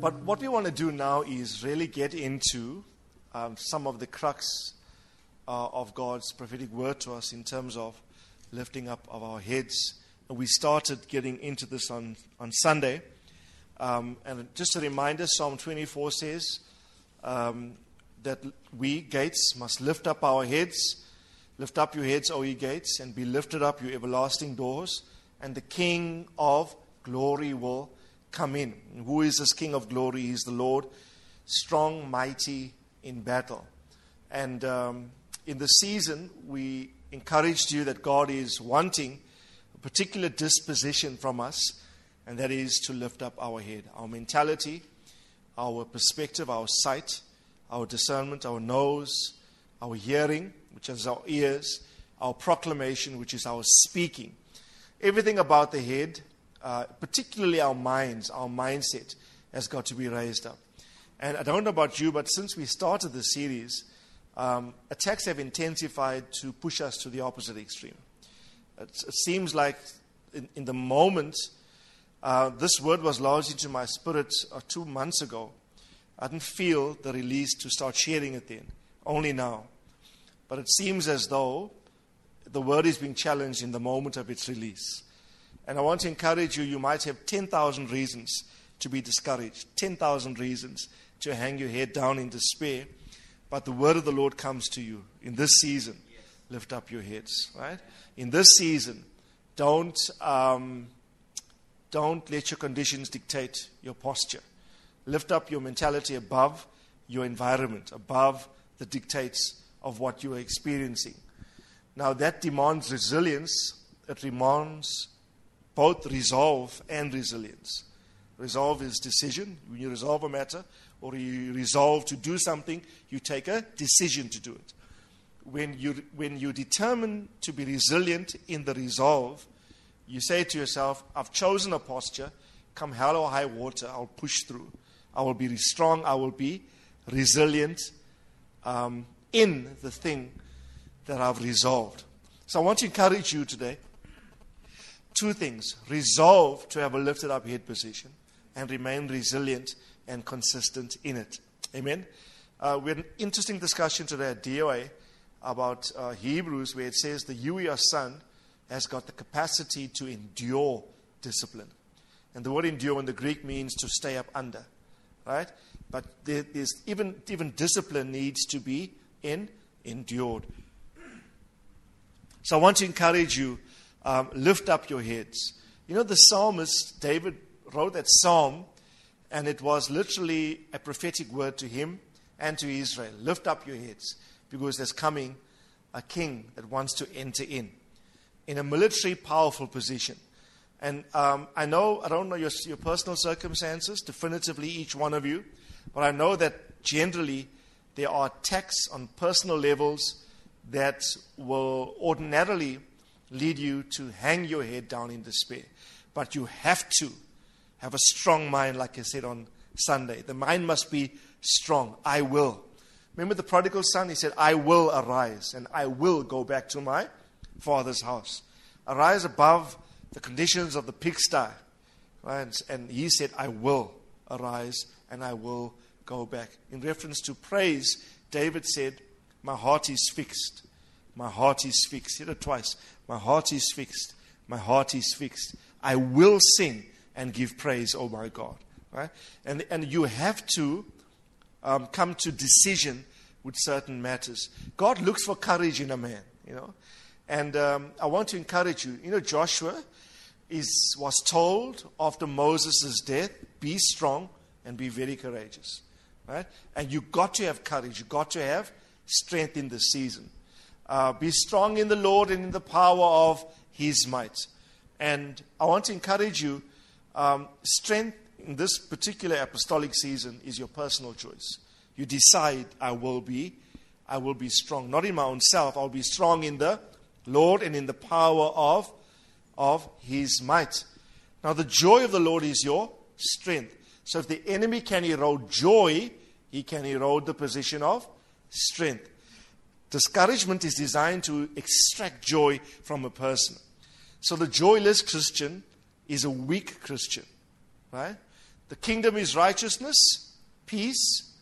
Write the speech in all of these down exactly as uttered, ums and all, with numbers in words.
But what we want to do now is really get into um, some of the crux uh, of God's prophetic word to us in terms of lifting up of our heads. And we started getting into this on, on Sunday. Um, and just a reminder, Psalm twenty-four says um, that we, gates, must lift up our heads. Lift up your heads, O ye gates, and be lifted up, your everlasting doors, and the King of glory will come in. Who is this King of glory? He is the Lord, strong, mighty in battle. And um, in this season, we encouraged you that God is wanting a particular disposition from us, and that is to lift up our head, our mentality, our perspective, our sight, our discernment, our nose, our hearing, which is our ears, our proclamation, which is our speaking. Everything about the head, Uh, particularly our minds, our mindset has got to be raised up. And I don't know about you, but since we started this series, um, attacks have intensified to push us to the opposite extreme. It's, it seems like in, in the moment, uh, this word was lodged into my spirit uh, two months ago. I didn't feel the release to start sharing it then, only now. But it seems as though the word is being challenged in the moment of its release. And I want to encourage you, you might have ten thousand reasons to be discouraged, ten thousand reasons to hang your head down in despair. But the word of the Lord comes to you. In this season, yes, Lift up your heads, right? In this season, don't, um, don't let your conditions dictate your posture. Lift up your mentality above your environment, above the dictates of what you are experiencing. Now, that demands resilience. It demands both resolve and resilience. Resolve is decision. When you resolve a matter or you resolve to do something, you take a decision to do it. When you when you determine to be resilient in the resolve, you say to yourself, I've chosen a posture, come hell or high water, I'll push through. I will be strong, I will be resilient um, in the thing that I've resolved. So I want to encourage you today. Two things: resolve to have a lifted up head position and remain resilient and consistent in it. Amen. Uh, we had an interesting discussion today at D O A about uh, Hebrews, where it says that you, your son, has got the capacity to endure discipline. And the word endure in the Greek means to stay up under, right? But there is even, even discipline needs to be in, endured. So I want to encourage you, Um, lift up your heads. You know, the psalmist, David, wrote that psalm, and it was literally a prophetic word to him and to Israel. Lift up your heads, because there's coming a king that wants to enter in, in a military powerful position. And um, I know, I don't know your, your personal circumstances, definitively each one of you, but I know that generally there are attacks on personal levels that will ordinarily lead you to hang your head down in despair. But you have to have a strong mind, like I said on Sunday. The mind must be strong. I will. Remember the prodigal son? He said, I will arise, and I will go back to my father's house. Arise above the conditions of the pigsty. Right? And he said, I will arise, and I will go back. In reference to praise, David said, my heart is fixed. My heart is fixed. Hit it twice. My heart is fixed. My heart is fixed. I will sing and give praise, oh my God. Right? And, and you have to um, come to decision with certain matters. God looks for courage in a man, you know. And um, I want to encourage you. You know, Joshua is was told after Moses' death, be strong and be very courageous. Right? And you've got to have courage. You've got to have strength in this season. Uh, be strong in the Lord and in the power of His might. And I want to encourage you, um, strength in this particular apostolic season is your personal choice. You decide, I will be, I will be strong. Not in my own self. I'll be strong in the Lord and in the power of, of His might. Now, the joy of the Lord is your strength. So if the enemy can erode joy, he can erode the position of strength. Discouragement is designed to extract joy from a person. So the joyless Christian is a weak Christian, right? The kingdom is righteousness, peace,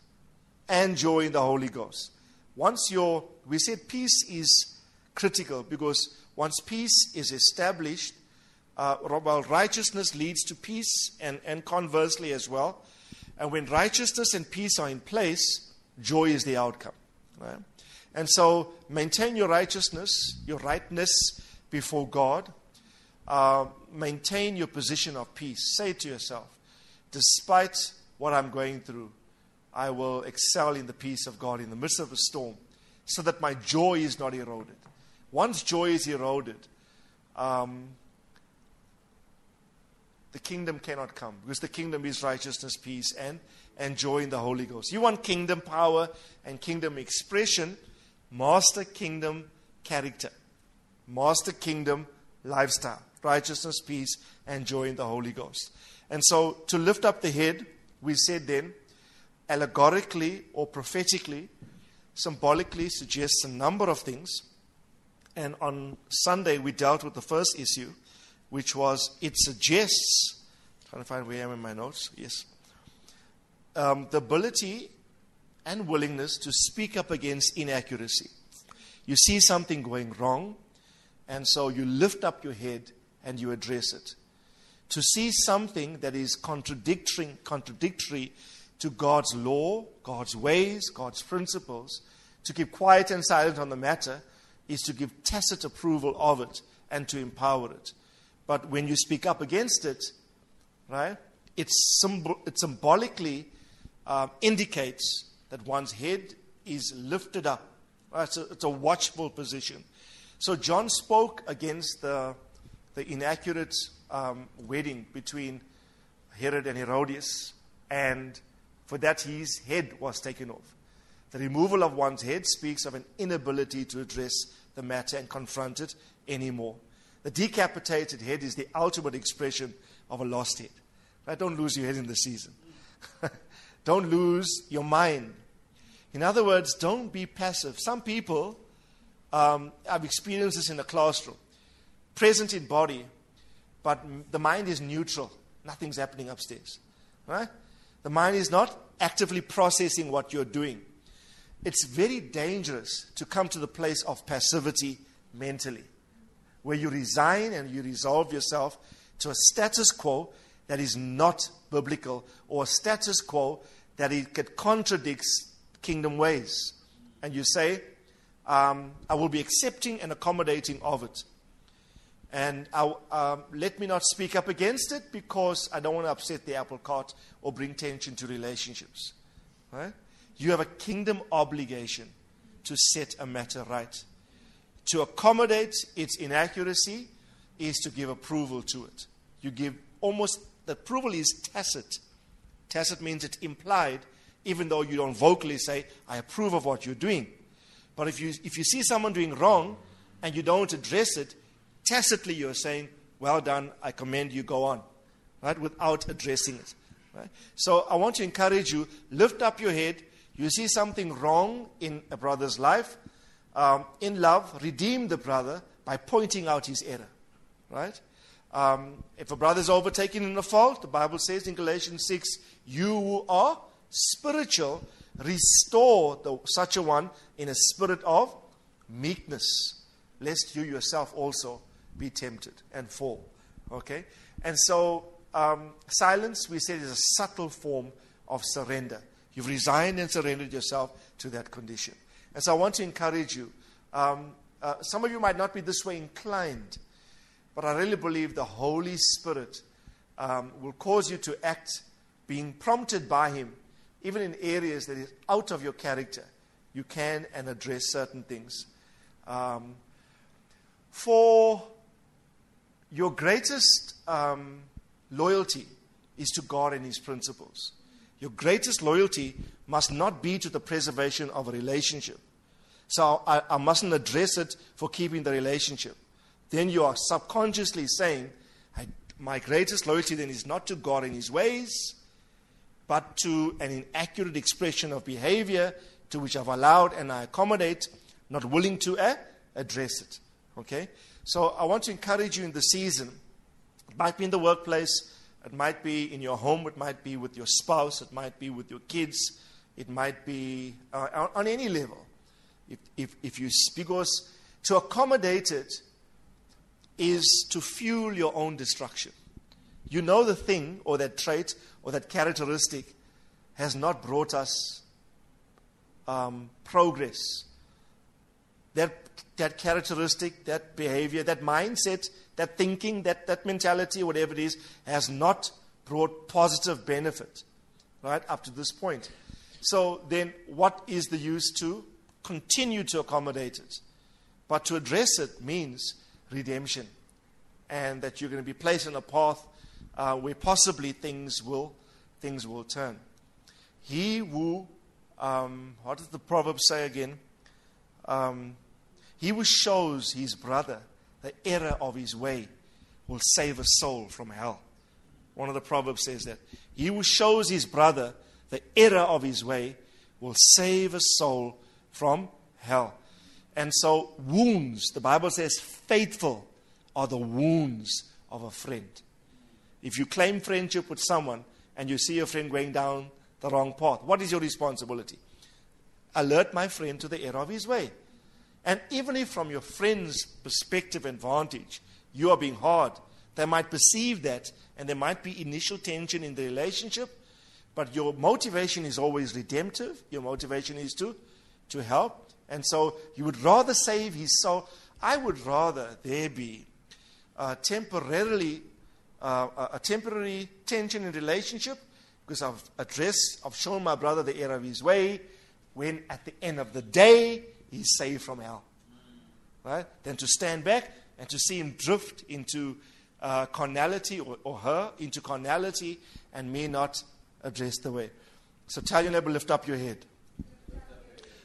and joy in the Holy Ghost. Once your, we said peace is critical because once peace is established, uh, well, righteousness leads to peace and, and conversely as well. And when righteousness and peace are in place, joy is the outcome, right? And so maintain your righteousness, your rightness before God. Uh, maintain your position of peace. Say to yourself, despite what I'm going through, I will excel in the peace of God in the midst of a storm so that my joy is not eroded. Once joy is eroded, um, the kingdom cannot come because the kingdom is righteousness, peace, and, and joy in the Holy Ghost. You want kingdom power and kingdom expression. Master kingdom character. Master kingdom lifestyle. Righteousness, peace, and joy in the Holy Ghost. And so, to lift up the head, we said then, allegorically or prophetically, symbolically suggests a number of things. And on Sunday, we dealt with the first issue, which was it suggests, I'm trying to find where I am in my notes, yes, um, the ability and willingness to speak up against inaccuracy. You see something going wrong, and so you lift up your head and you address it. To see something that is contradictory, contradictory to God's law, God's ways, God's principles, to keep quiet and silent on the matter is to give tacit approval of it and to empower it. But when you speak up against it, right, it, symbol, it symbolically uh, indicates that one's head is lifted up. Right? So it's a watchful position. So John spoke against the, the inaccurate um, wedding between Herod and Herodias, and for that his head was taken off. The removal of one's head speaks of an inability to address the matter and confront it anymore. The decapitated head is the ultimate expression of a lost head. Right? Don't lose your head in the season. Don't lose your mind. In other words, don't be passive. Some people... Um, I've experienced this in a classroom, present in body, but m- the mind is neutral. Nothing's happening upstairs, right? The mind is not actively processing what you're doing. It's very dangerous to come to the place of passivity mentally, where you resign and you resolve yourself to a status quo that is not biblical or a status quo that it contradicts kingdom ways. And you say, Um, I will be accepting and accommodating of it. And I, um, let me not speak up against it because I don't want to upset the apple cart or bring tension to relationships. Right? You have a kingdom obligation to set a matter right. To accommodate its inaccuracy is to give approval to it. You give almost, the approval is tacit. Tacit means it's implied, even though you don't vocally say, I approve of what you're doing. But if you if you see someone doing wrong and you don't address it, tacitly you're saying, well done, I commend you, go on, right? Without addressing it. Right? So I want to encourage you, lift up your head. You see something wrong in a brother's life, um, in love, redeem the brother by pointing out his error. Right? Um, if a brother's overtaken in a fault, the Bible says in Galatians six, you who are spiritual, restore the, such a one in a spirit of meekness, lest you yourself also be tempted and fall. Okay? And so, um, silence, we said, is a subtle form of surrender. You've resigned and surrendered yourself to that condition. And so I want to encourage you. Um, uh, some of you might not be this way inclined, but I really believe the Holy Spirit um, will cause you to act being prompted by Him. Even in areas that is out of your character, you can and address certain things. Um, for your greatest um, loyalty is to God and His principles. Your greatest loyalty must not be to the preservation of a relationship. So I, I mustn't address it for keeping the relationship. Then you are subconsciously saying, I, my greatest loyalty then is not to God and His ways, but to an inaccurate expression of behavior to which I've allowed and I accommodate, not willing to uh, address it. Okay? So I want to encourage you in the season. It might be in the workplace. It might be in your home. It might be with your spouse. It might be with your kids. It might be uh, on any level. If, if, if you, because to accommodate it is to fuel your own destruction. You know the thing or that trait or that characteristic has not brought us um, progress. That, that characteristic, that behavior, that mindset, that thinking, that, that mentality, whatever it is, has not brought positive benefit, right, up to this point. So then what is the use to continue to accommodate it? But to address it means redemption, and that you're going to be placed on a path uh, where possibly things will things will turn. He who, um, what does the proverb say again? Um, he who shows his brother the error of his way will save a soul from hell. One of the proverbs says that. He who shows his brother the error of his way will save a soul from hell. And so wounds, the Bible says, faithful are the wounds of a friend. If you claim friendship with someone and you see your friend going down the wrong path, what is your responsibility? Alert my friend to the error of his way. And even if from your friend's perspective and vantage, you are being hard, they might perceive that and there might be initial tension in the relationship, but your motivation is always redemptive. Your motivation is to, to help. And so you would rather save his soul. I would rather there be uh, temporarily uh, a temporary tension in relationship because I've addressed, I've shown my brother the error of his way, when at the end of the day he's saved from hell, right? Than to stand back and to see him drift into uh, carnality or, or her into carnality and me not address the way. So tell your neighbor, lift up your head.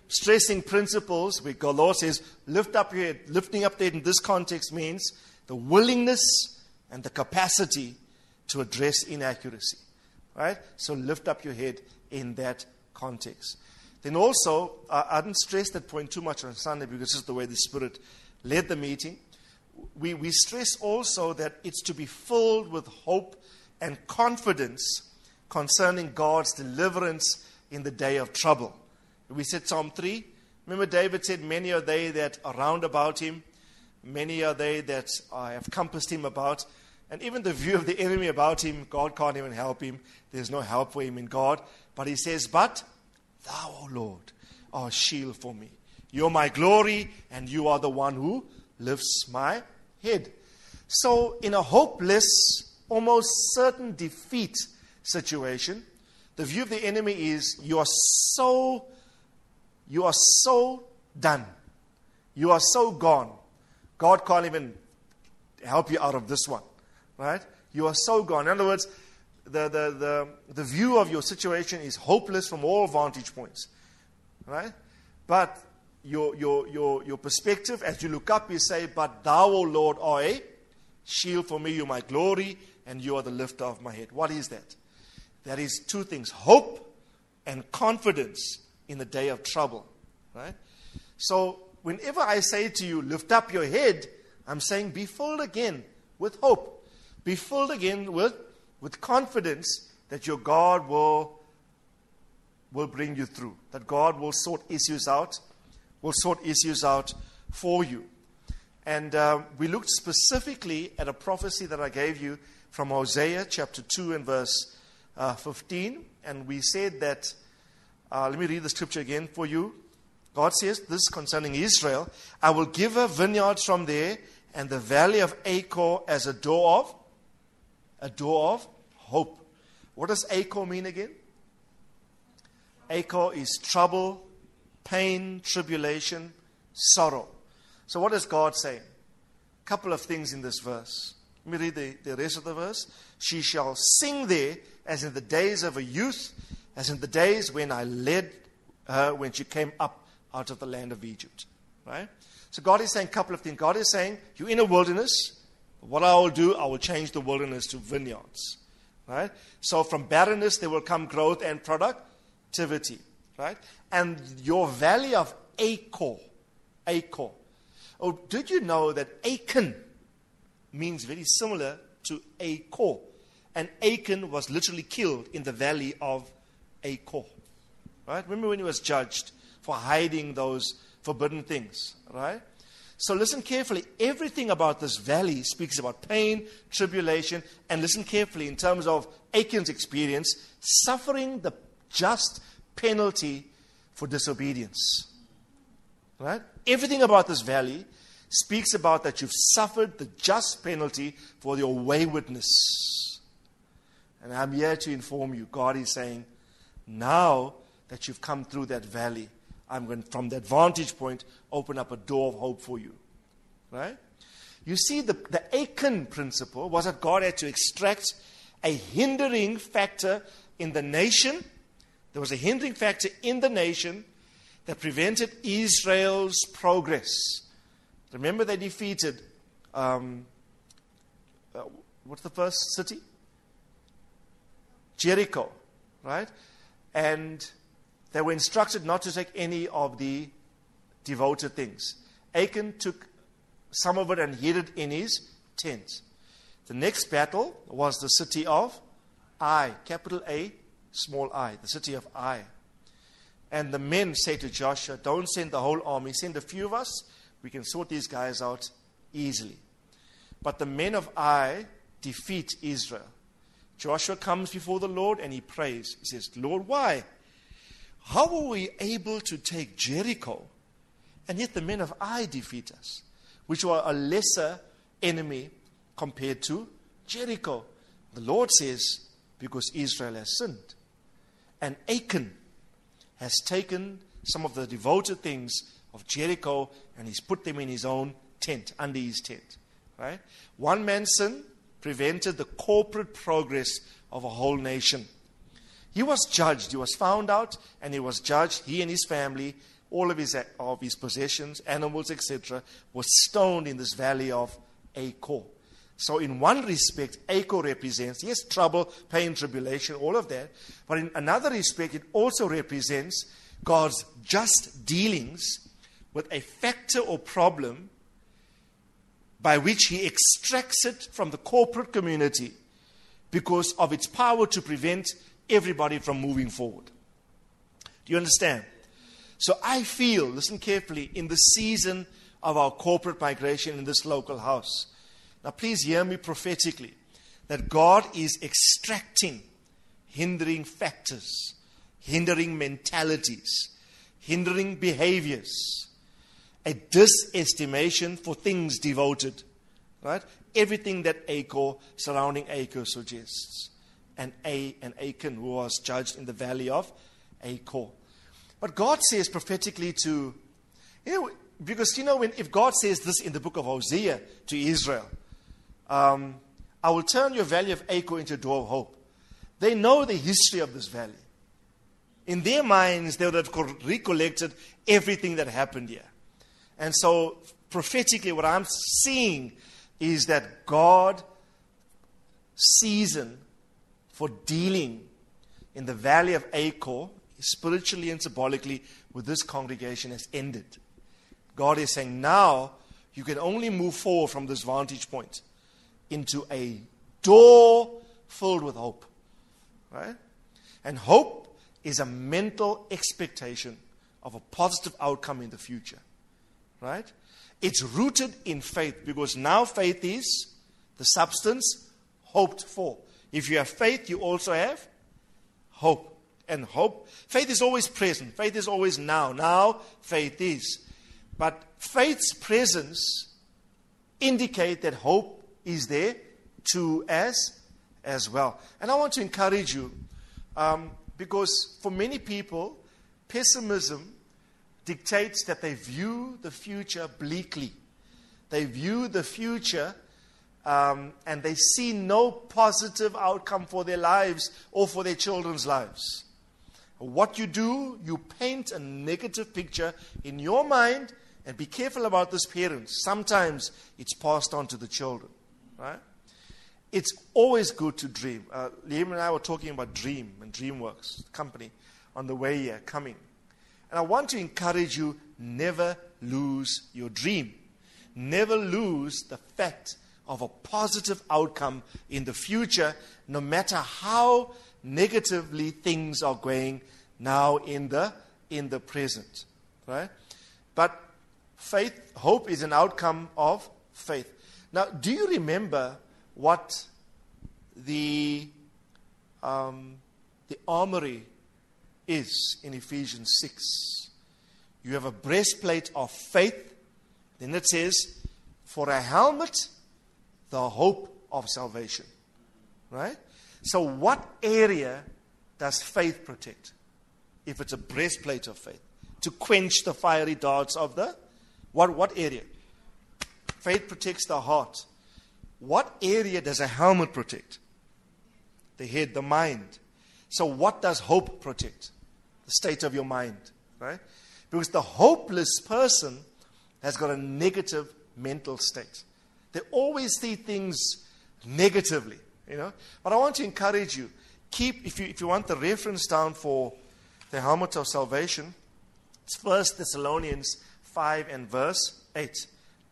Stressing principles, where Galatians says, lift up your head. Lifting up the head in this context means the willingness and the capacity to address inaccuracy. Right? So lift up your head in that context. Then also, uh, I didn't stress that point too much on Sunday because this is the way the Spirit led the meeting. We, we stress also that it's to be filled with hope and confidence concerning God's deliverance in the day of trouble. We said Psalm three. Remember David said, many are they that are round about him. Many are they that uh, have compassed him about. And even the view of the enemy about him, God can't even help him. There's no help for him in God. But he says, but thou, O Lord, art a shield for me. You're my glory, and you are the one who lifts my head. So in a hopeless, almost certain defeat situation, the view of the enemy is, you are so... You are so done. You are so gone. God can't even help you out of this one, right? You are so gone. In other words, the, the, the, the view of your situation is hopeless from all vantage points, right? But your, your, your, your perspective, as you look up, you say, but thou, O Lord, art a shield for me, you my glory, and you are the lifter of my head. What is that? That is two things, hope and confidence in the day of trouble, right? So whenever I say to you, lift up your head, I'm saying be filled again with hope. Be filled again with, with confidence that your God will, will bring you through, that God will sort issues out, will sort issues out for you. And uh, we looked specifically at a prophecy that I gave you from Hosea chapter two and verse uh, fifteen, and we said that Uh, let me read the scripture again for you. God says this concerning Israel, I will give her vineyards from there and the valley of Achor as a door of, a door of hope. What does Achor mean again? Achor is trouble, pain, tribulation, sorrow. So what is God saying? A couple of things in this verse. Let me read the, the rest of the verse. She shall sing there as in the days of her youth, as in the days when I led her, when she came up out of the land of Egypt. Right? So God is saying a couple of things. God is saying, you're in a wilderness. What I will do, I will change the wilderness to vineyards. Right? So from barrenness, there will come growth and productivity. Right? And your valley of Achor. Achor. Oh, did you know that Achan means very similar to Achor? And Achan was literally killed in the valley of Achor. Right? Remember when he was judged for hiding those forbidden things. Right? So listen carefully. Everything about this valley speaks about pain, tribulation, and listen carefully in terms of Achan's experience, suffering the just penalty for disobedience. Right? Everything about this valley speaks about that you've suffered the just penalty for your waywardness. And I'm here to inform you, God is saying, now that you've come through that valley, I'm going to, from that vantage point, open up a door of hope for you. Right? You see, the, the Achan principle was that God had to extract a hindering factor in the nation. There was a hindering factor in the nation that prevented Israel's progress. Remember, they defeated, um, uh, what's the first city? Jericho, right? And they were instructed not to take any of the devoted things. Achan took some of it and hid it in his tent. The next battle was the city of Ai, capital A, small I, the city of Ai. And the men say to Joshua, don't send the whole army, send a few of us. We can sort these guys out easily. But the men of Ai defeat Israel. Joshua comes before the Lord and he prays. He says, Lord, why? How were we able to take Jericho? And yet the men of Ai defeat us, which were a lesser enemy compared to Jericho. The Lord says, because Israel has sinned. And Achan has taken some of the devoted things of Jericho and he's put them in his own tent, under his tent. Right? One man's sin prevented the corporate progress of a whole nation. He was judged, he was found out, and he was judged, he and his family, all of his, of his possessions, animals, et cetera, were stoned in this valley of Achor. So in one respect, Achor represents, yes, trouble, pain, tribulation, all of that. But in another respect, it also represents God's just dealings with a factor or problem by which he extracts it from the corporate community because of its power to prevent everybody from moving forward. Do you understand? So I feel, listen carefully, in the season of our corporate migration in this local house. Now please hear me prophetically, that God is extracting hindering factors, hindering mentalities, hindering behaviors, a disestimation for things devoted, right? Everything that Achor, surrounding Achor suggests. And A and Achan, who was judged in the valley of Achor. But God says prophetically to, you know, because you know, when if God says this in the book of Hosea to Israel, um, I will turn your valley of Achor into a door of hope. They know the history of this valley. In their minds, they would have recollected everything that happened here. And so, prophetically, what I'm seeing is that God season for dealing in the valley of Achor, spiritually and symbolically, with this congregation has ended. God is saying, now you can only move forward from this vantage point into a door filled with hope. Right? And hope is a mental expectation of a positive outcome in the future. Right? It's rooted in faith, because now faith is the substance hoped for. If you have faith, you also have hope. And hope, faith is always present. Faith is always now. Now, faith is. But faith's presence indicates that hope is there too as, as well. And I want to encourage you, um, because for many people, pessimism dictates that they view the future bleakly. They view the future um, and they see no positive outcome for their lives or for their children's lives. What you do, you paint a negative picture in your mind, and be careful about this, parents. Sometimes it's passed on to the children, right? It's always good to dream. Uh, Liam and I were talking about Dream and DreamWorks, the company, on the way here, coming. And I want to encourage you, never lose your dream. Never lose the fact of a positive outcome in the future, no matter how negatively things are going now in the in the present, right? But faith, hope is an outcome of faith. Now, do you remember what the um, the armory is in Ephesians six? You have a breastplate of faith. Then it says, for a helmet, the hope of salvation. Right? So what area does faith protect? If it's a breastplate of faith. To quench the fiery darts of the... What, what area? Faith protects the heart. What area does a helmet protect? The head, the mind. So what does hope protect? The state of your mind. Right? Because the hopeless person has got a negative mental state. They always see things negatively, you know. But I want to encourage you, keep, if you if you want the reference down for the helmet of salvation, it's First Thessalonians five and verse eight.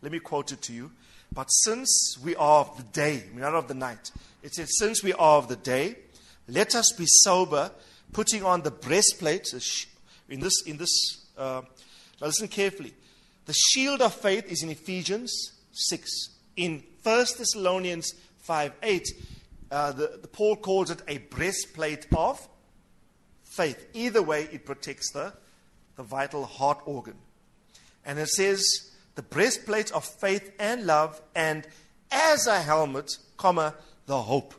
Let me quote it to you. But since we are of the day, we are not of the night. It says, since we are of the day, let us be sober, putting on the breastplate, in this, in this, Uh, now listen carefully. The shield of faith is in Ephesians six. In First Thessalonians five eight, uh, the, the Paul calls it a breastplate of faith. Either way, it protects the, the vital heart organ. And it says, the breastplate of faith and love, and as a helmet, comma, the hope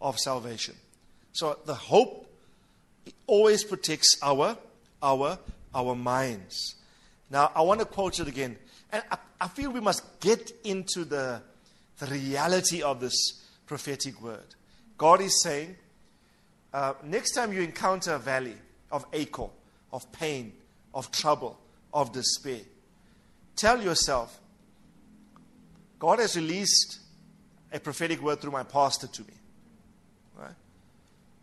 of salvation. So the hope, it always protects our our our minds. Now, I want to quote it again. And I, I feel we must get into the, the reality of this prophetic word. God is saying, uh, next time you encounter a valley of Achor, of pain, of trouble, of despair, tell yourself, God has released a prophetic word through my pastor to me. Right?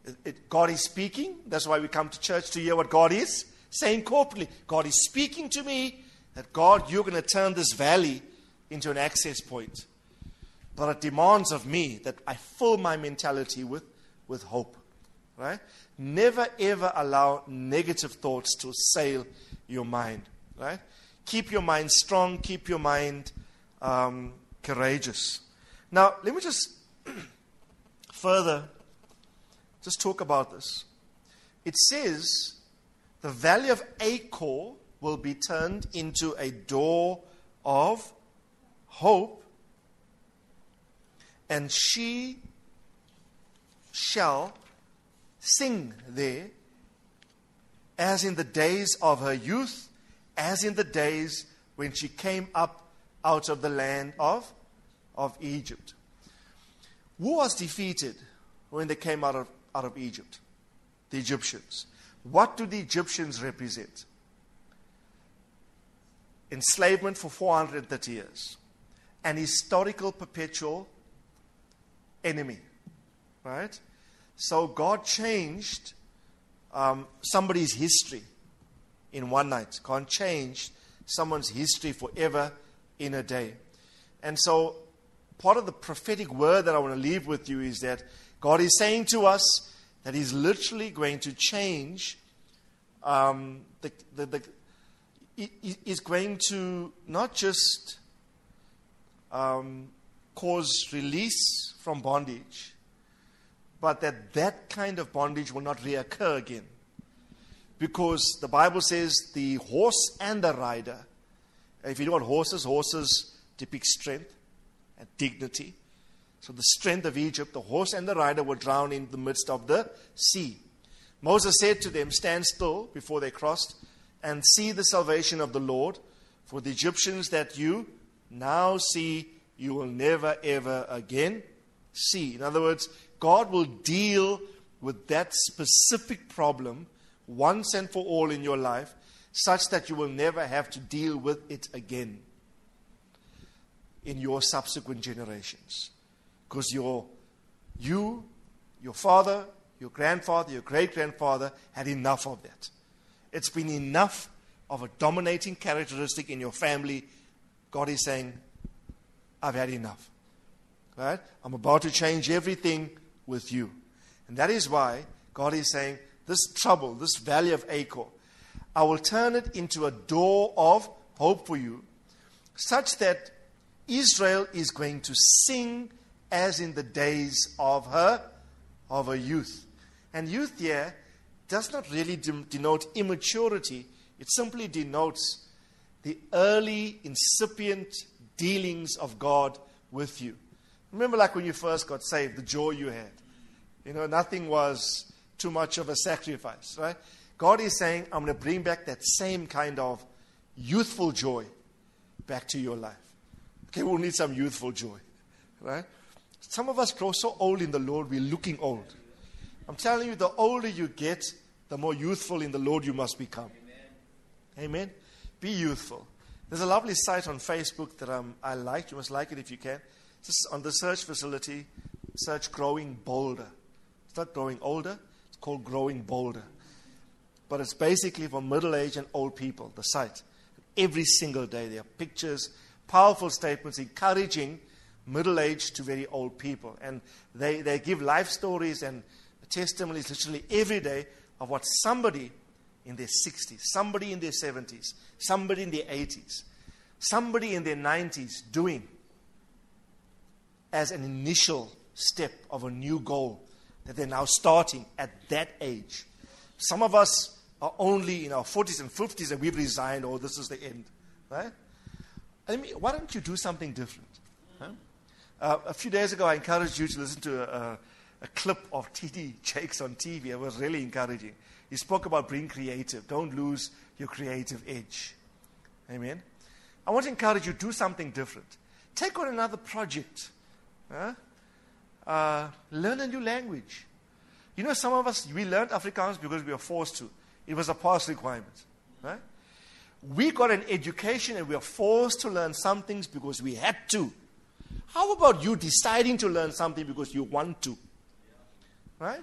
It, it, God is speaking. That's why we come to church, to hear what God is saying corporately. God is speaking to me that, God, you're going to turn this valley into an access point. But it demands of me that I fill my mentality with, with hope. Right? Never ever allow negative thoughts to assail your mind. Right? Keep your mind strong. Keep your mind um, courageous. Now, let me just further just talk about this. It says, the valley of Achor will be turned into a door of hope, and she shall sing there as in the days of her youth, as in the days when she came up out of the land of, of Egypt. Who was defeated when they came out of, out of Egypt? The Egyptians. What do the Egyptians represent? Enslavement for four hundred thirty years. An historical, perpetual enemy. Right? So God changed um, somebody's history in one night. God changed someone's history forever in a day. And so part of the prophetic word that I want to leave with you is that God is saying to us, that is literally going to change, um, the, the, the, is going to not just um, cause release from bondage, but that that kind of bondage will not reoccur again. Because the Bible says the horse and the rider, if you know what horses, horses depict strength and dignity. So the strength of Egypt, the horse and the rider were drowned in the midst of the sea. Moses said to them, stand still before they crossed, and see the salvation of the Lord. For the Egyptians that you now see you will never ever again see. In other words, God will deal with that specific problem once and for all in your life, such that you will never have to deal with it again in your subsequent generations. Because your, you, your father, your grandfather, your great-grandfather had enough of that. It's been enough of a dominating characteristic in your family. God is saying, I've had enough. Right? I'm about to change everything with you. And that is why God is saying, this trouble, this valley of Achor, I will turn it into a door of hope for you, such that Israel is going to sing as in the days of her of her youth. And youth here does not really de- denote immaturity. It simply denotes the early, incipient dealings of God with you. Remember, like when you first got saved, the joy you had. You know, nothing was too much of a sacrifice, right? God is saying, I'm going to bring back that same kind of youthful joy back to your life. Okay, we'll need some youthful joy, right? Some of us grow so old in the Lord, we're looking old. I'm telling you, the older you get, the more youthful in the Lord you must become. Amen. Amen? Be youthful. There's a lovely site on Facebook that um, I like. You must like it if you can. This is on the search facility, search Growing Bolder. It's not Growing Older. It's called Growing Bolder. But it's basically for middle-aged and old people, the site. Every single day there are pictures, powerful statements, encouraging middle-aged to very old people. And they, they give life stories and testimonies literally every day of what somebody in their sixties, somebody in their seventies, somebody in their eighties, somebody in their nineties doing as an initial step of a new goal that they're now starting at that age. Some of us are only in our forties and fifties and we've resigned, oh, this is the end, right? I mean, why don't you do something different? Huh? Uh, a few days ago, I encouraged you to listen to a, a clip of T D Jakes on T V. It was really encouraging. He spoke about being creative. Don't lose your creative edge. Amen? I want to encourage you to do something different. Take on another project. Huh? Uh, learn a new language. You know, some of us, we learned Afrikaans because we were forced to. It was a pass requirement. Right? We got an education and we were forced to learn some things because we had to. How about you deciding to learn something because you want to? Right?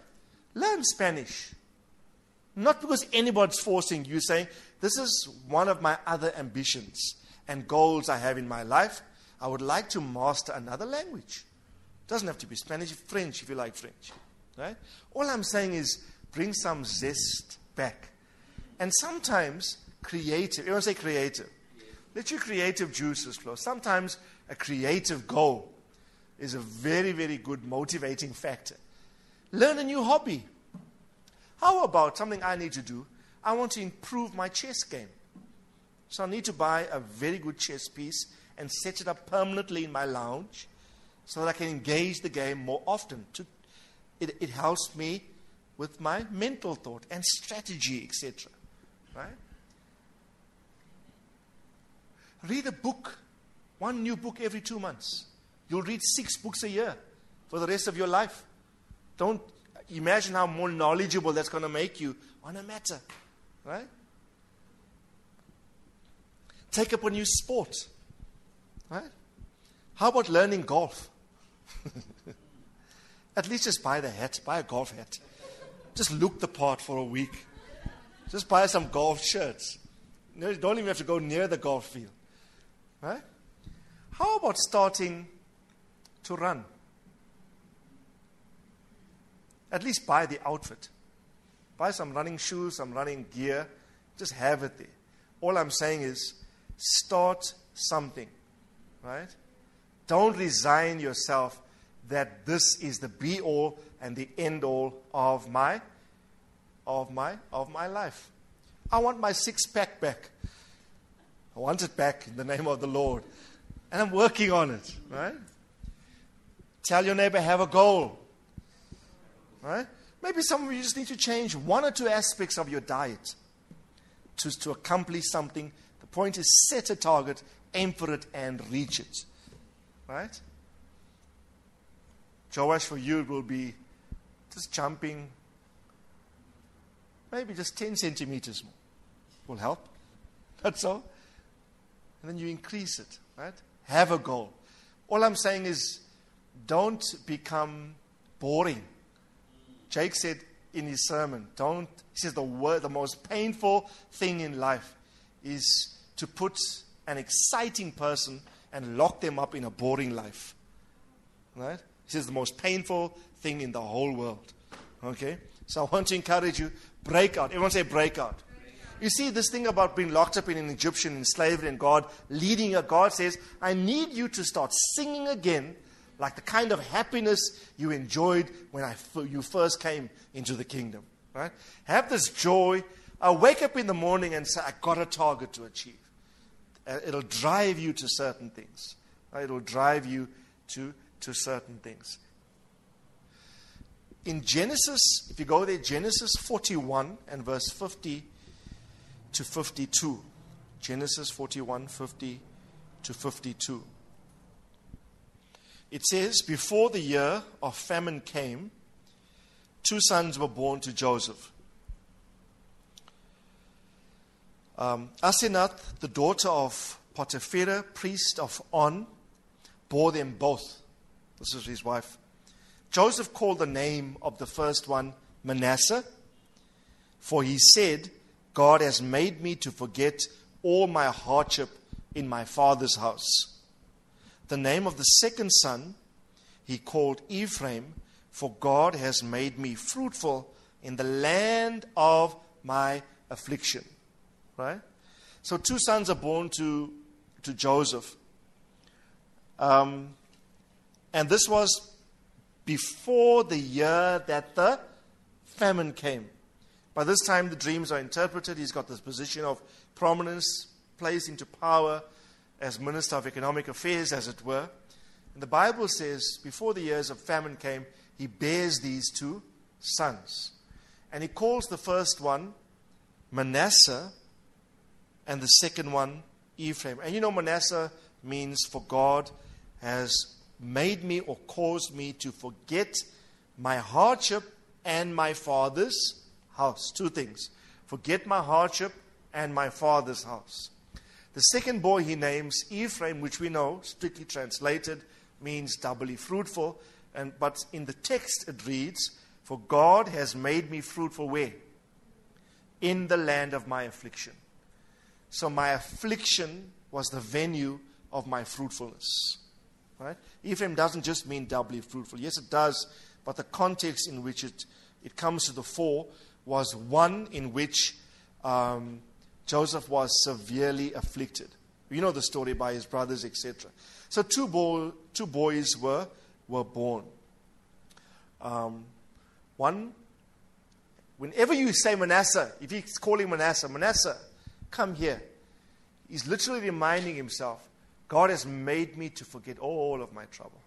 Learn Spanish. Not because anybody's forcing you, saying, this is one of my other ambitions and goals I have in my life. I would like to master another language. It doesn't have to be Spanish, French, if you like French. Right? All I'm saying is bring some zest back. And sometimes creative. Everyone say creative. Let your creative juices flow. Sometimes a creative goal is a very, very good motivating factor. Learn a new hobby. How about something I need to do? I want to improve my chess game. So I need to buy a very good chess piece and set it up permanently in my lounge so that I can engage the game more often. To, it, it helps me with my mental thought and strategy, et cetera. Right? Read a book. One new book every two months. You'll read six books a year for the rest of your life. Don't imagine how more knowledgeable that's going to make you on a matter, right? Take up a new sport, right? How about learning golf? At least just buy the hat, buy a golf hat. Just look the part for a week. Just buy some golf shirts. You don't even have to go near the golf field, right? How about starting to run? At least buy the outfit. Buy some running shoes, some running gear. Just have it there. All I'm saying is start something, right? Don't resign yourself that this is the be-all and the end-all of my, of my, of my life. I want my six-pack back. I want it back in the name of the Lord. And I'm working on it, right? Tell your neighbor, have a goal, right? Maybe some of you just need to change one or two aspects of your diet to, to accomplish something. The point is set a target, aim for it, and reach it. right? Joash for you will be just jumping, maybe just ten centimeters more will help. That's all. And then you increase it, right? Have a goal. All I'm saying is don't become boring. Jake said in his sermon, don't, he says the word, the most painful thing in life is to put an exciting person and lock them up in a boring life, right? He says the most painful thing in the whole world, okay? So I want to encourage you, break out. Everyone say break out. You see this thing about being locked up in an Egyptian in slavery and God leading you. God says, I need you to start singing again like the kind of happiness you enjoyed when I f- you first came into the kingdom. Right? Have this joy. I wake up in the morning and say, I got a target to achieve. Uh, it'll drive you to certain things. Right? It'll drive you to, to certain things. In Genesis, if you go there, Genesis forty-one and verse fifty to fifty-two. Genesis forty-one, fifty to fifty-two. It says, before the year of famine came, two sons were born to Joseph. Um, Asenath, the daughter of Potiphera, priest of On, bore them both. This is his wife. Joseph called the name of the first one Manasseh, for he said, God has made me to forget all my hardship in my father's house. The name of the second son he called Ephraim, for God has made me fruitful in the land of my affliction. Right? So two sons are born to, to Joseph. Um, and this was before the year that the famine came. By this time, the dreams are interpreted. He's got this position of prominence, placed into power as Minister of Economic Affairs, as it were. And the Bible says, before the years of famine came, he bears these two sons. And he calls the first one Manasseh and the second one Ephraim. And you know, Manasseh means for God has made me or caused me to forget my hardship and my father's house. Two things. Forget my hardship and my father's house. The second boy he names Ephraim, which we know, strictly translated, means doubly fruitful. And but in the text it reads, for God has made me fruitful where? In the land of my affliction. So my affliction was the venue of my fruitfulness. Right? Ephraim doesn't just mean doubly fruitful. Yes, it does, but the context in which it, it comes to the fore was one in which um, Joseph was severely afflicted. You know the story by his brothers, et cetera. So two, bo- two boys were, were born. Um, one, whenever you say Manasseh, if he's calling Manasseh, Manasseh, come here. He's literally reminding himself, God has made me to forget all of my trouble.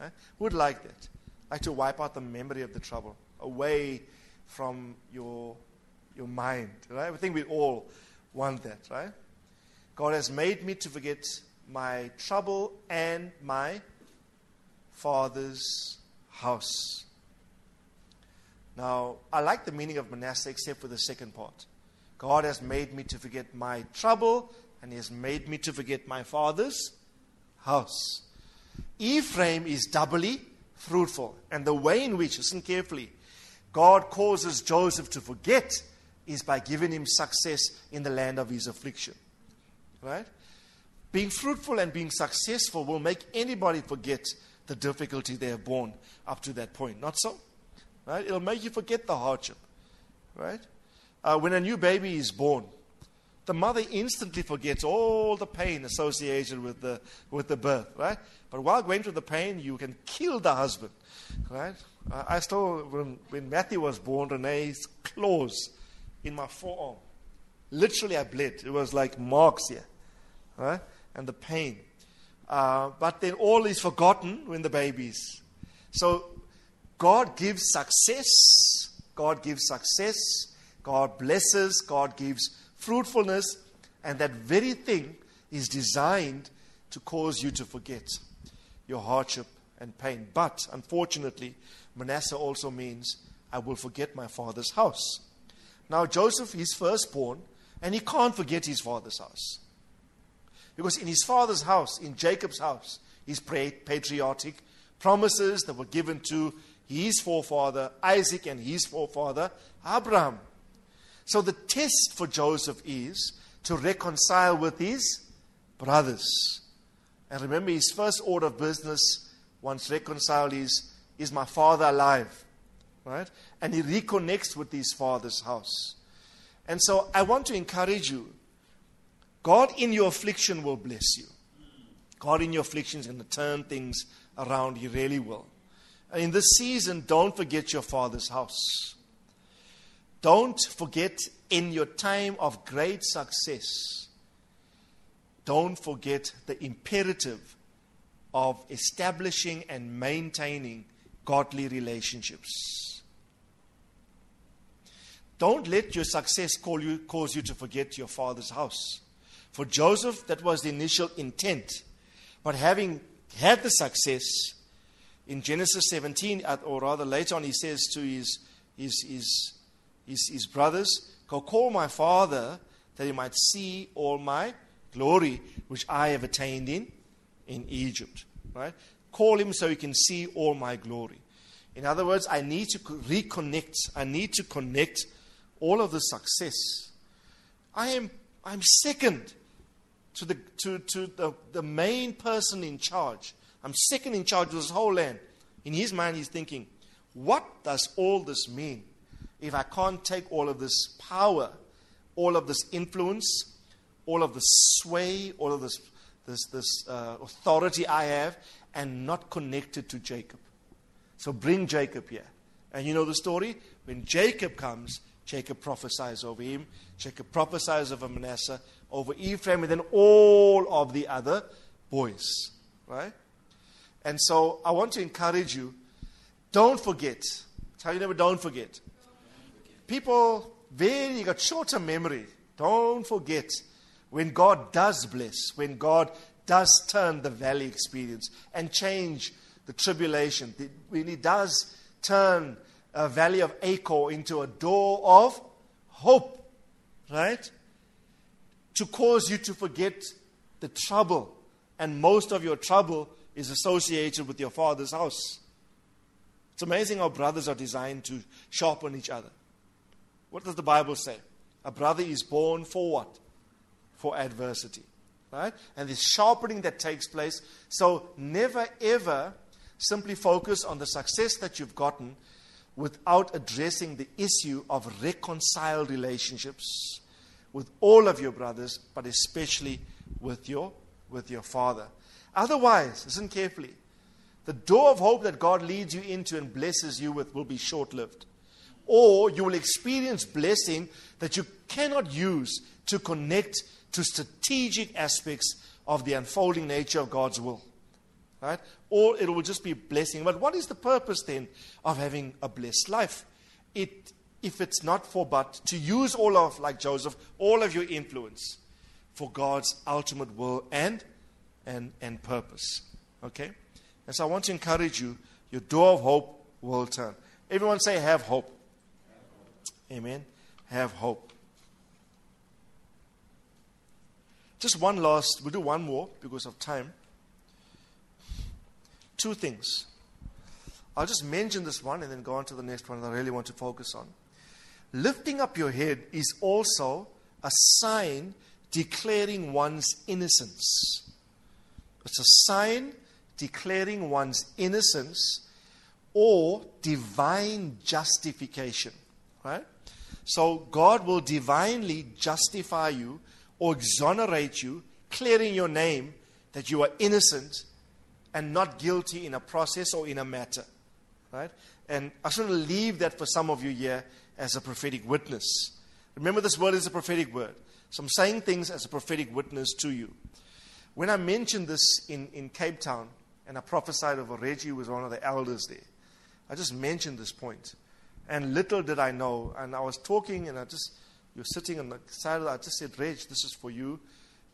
Right? Who would like that? Like to wipe out the memory of the trouble away from your your mind, right? I think we all want that, right? God has made me to forget my trouble and my father's house. Now, I like the meaning of Manasseh except for the second part. God has made me to forget my trouble and he has made me to forget my father's house. Ephraim is doubly fruitful. And the way in which, listen carefully, God causes Joseph to forget is by giving him success in the land of his affliction. Right? Being fruitful and being successful will make anybody forget the difficulty they have borne up to that point. Not so? Right? It'll make you forget the hardship. Right? Uh, when a new baby is born, the mother instantly forgets all the pain associated with the with the birth, right? But while going through the pain, you can kill the husband, right? Uh, I still, when, when Matthew was born, Renee's claws in my forearm. Literally, I bled. It was like marks here, right? And the pain. Uh, but then all is forgotten when the baby's. So God gives success. God gives success. God blesses. God gives fruitfulness, and that very thing is designed to cause you to forget. your hardship and pain. But, unfortunately, Manasseh also means, I will forget my father's house. Now, Joseph is firstborn, and he can't forget his father's house. Because in his father's house, in Jacob's house, his patriotic promises that were given to his forefather, Isaac, and his forefather, Abraham. So the test for Joseph is to reconcile with his brothers. And remember, his first order of business, once reconciled, is, is my father alive? Right? And he reconnects with his father's house. And so I want to encourage you, God in your affliction will bless you. God in your affliction is going to turn things around. He really will. In this season, don't forget your father's house. Don't forget in your time of great success, don't forget the imperative of establishing and maintaining godly relationships. Don't let your success call you, cause you to forget your father's house. For Joseph, that was the initial intent. But having had the success, in Genesis seventeen, or rather later on, he says to his, his, his, his, his brothers, go call my father that he might see all my glory, which I have attained in, in Egypt. Right? Call him so he can see all my glory. In other words, I need to reconnect. I need to connect all of the success. I am I'm second to the to, to the, the main person in charge. I'm second in charge of this whole land. In his mind, he's thinking, what does all this mean? If I can't take all of this power, all of this influence, all of this sway, all of this this this uh, authority I have, and not connected to Jacob. So bring Jacob here. And you know the story? When Jacob comes, Jacob prophesies over him. Jacob prophesies over Manasseh, over Ephraim, and then all of the other boys. Right? And so I want to encourage you, don't forget. Tell you never, don't forget. People, very, you got shorter memory. Don't forget when God does bless, when God does turn the valley experience and change the tribulation. When He does turn a valley of Achor into a door of hope, right? To cause you to forget the trouble. And most of your trouble is associated with your father's house. It's amazing how brothers are designed to sharpen each other. What does the Bible say? A brother is born for what? For adversity. Right? And the sharpening that takes place. So never ever simply focus on the success that you've gotten without addressing the issue of reconciled relationships with all of your brothers, but especially with your, with your father. Otherwise, listen carefully, the door of hope that God leads you into and blesses you with will be short-lived. Or you will experience blessing that you cannot use to connect to strategic aspects of the unfolding nature of God's will. Right? Or it will just be a blessing. But what is the purpose then of having a blessed life? It, if it's not for but to use all of, like Joseph, all of your influence for God's ultimate will and, and, and purpose. Okay? And so I want to encourage you, your door of hope will turn. Everyone say, have hope. Have hope. Amen. Have hope. Just one last, we'll do one more because of time. Two things. I'll just mention this one and then go on to the next one that I really want to focus on. Lifting up your head is also a sign declaring one's innocence. It's a sign declaring one's innocence or divine justification. Right? So God will divinely justify you or exonerate you, clearing your name that you are innocent and not guilty in a process or in a matter. Right? And I should leave that for some of you here as a prophetic witness. Remember, this word is a prophetic word. So I'm saying things as a prophetic witness to you. When I mentioned this in, in Cape Town, and I prophesied over Reggie, who was one of the elders there, I just mentioned this point. And little did I know, and I was talking, and I just, you're sitting on the side of the, I just said, Reg, this is for you.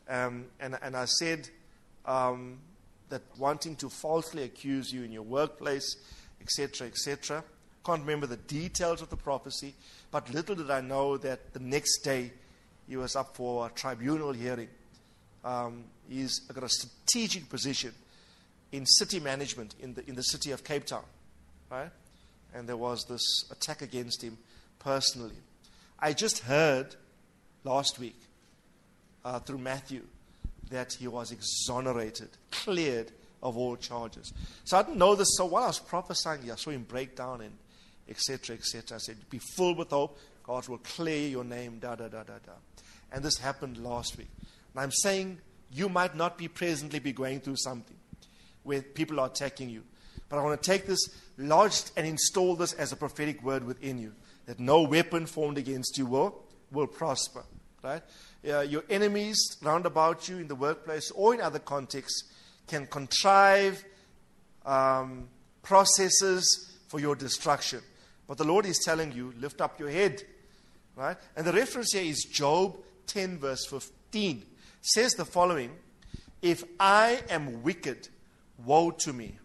Um, and, and I said, um, that wanting to falsely accuse you in your workplace, et cetera, et cetera. Can't remember the details of the prophecy, but little did I know that the next day he was up for a tribunal hearing. Um, he's got a strategic position in city management in the in the city of Cape Town, right? And there was this attack against him personally. I just heard last week uh, through Matthew that he was exonerated, cleared of all charges. So I didn't know this. So while I was prophesying, I saw him break down and et cetera, et cetera. I said, be full with hope. God will clear your name, da, da, da, da, da. And this happened last week. And I'm saying you might not be presently be going through something where people are attacking you. But I want to take this, lodge and install this as a prophetic word within you, that no weapon formed against you will, will prosper. Right? Uh, your enemies round about you in the workplace or in other contexts can contrive um, processes for your destruction. But the Lord is telling you, lift up your head. Right? And the reference here is Job ten verse fifteen. It says the following, if I am wicked, woe to me.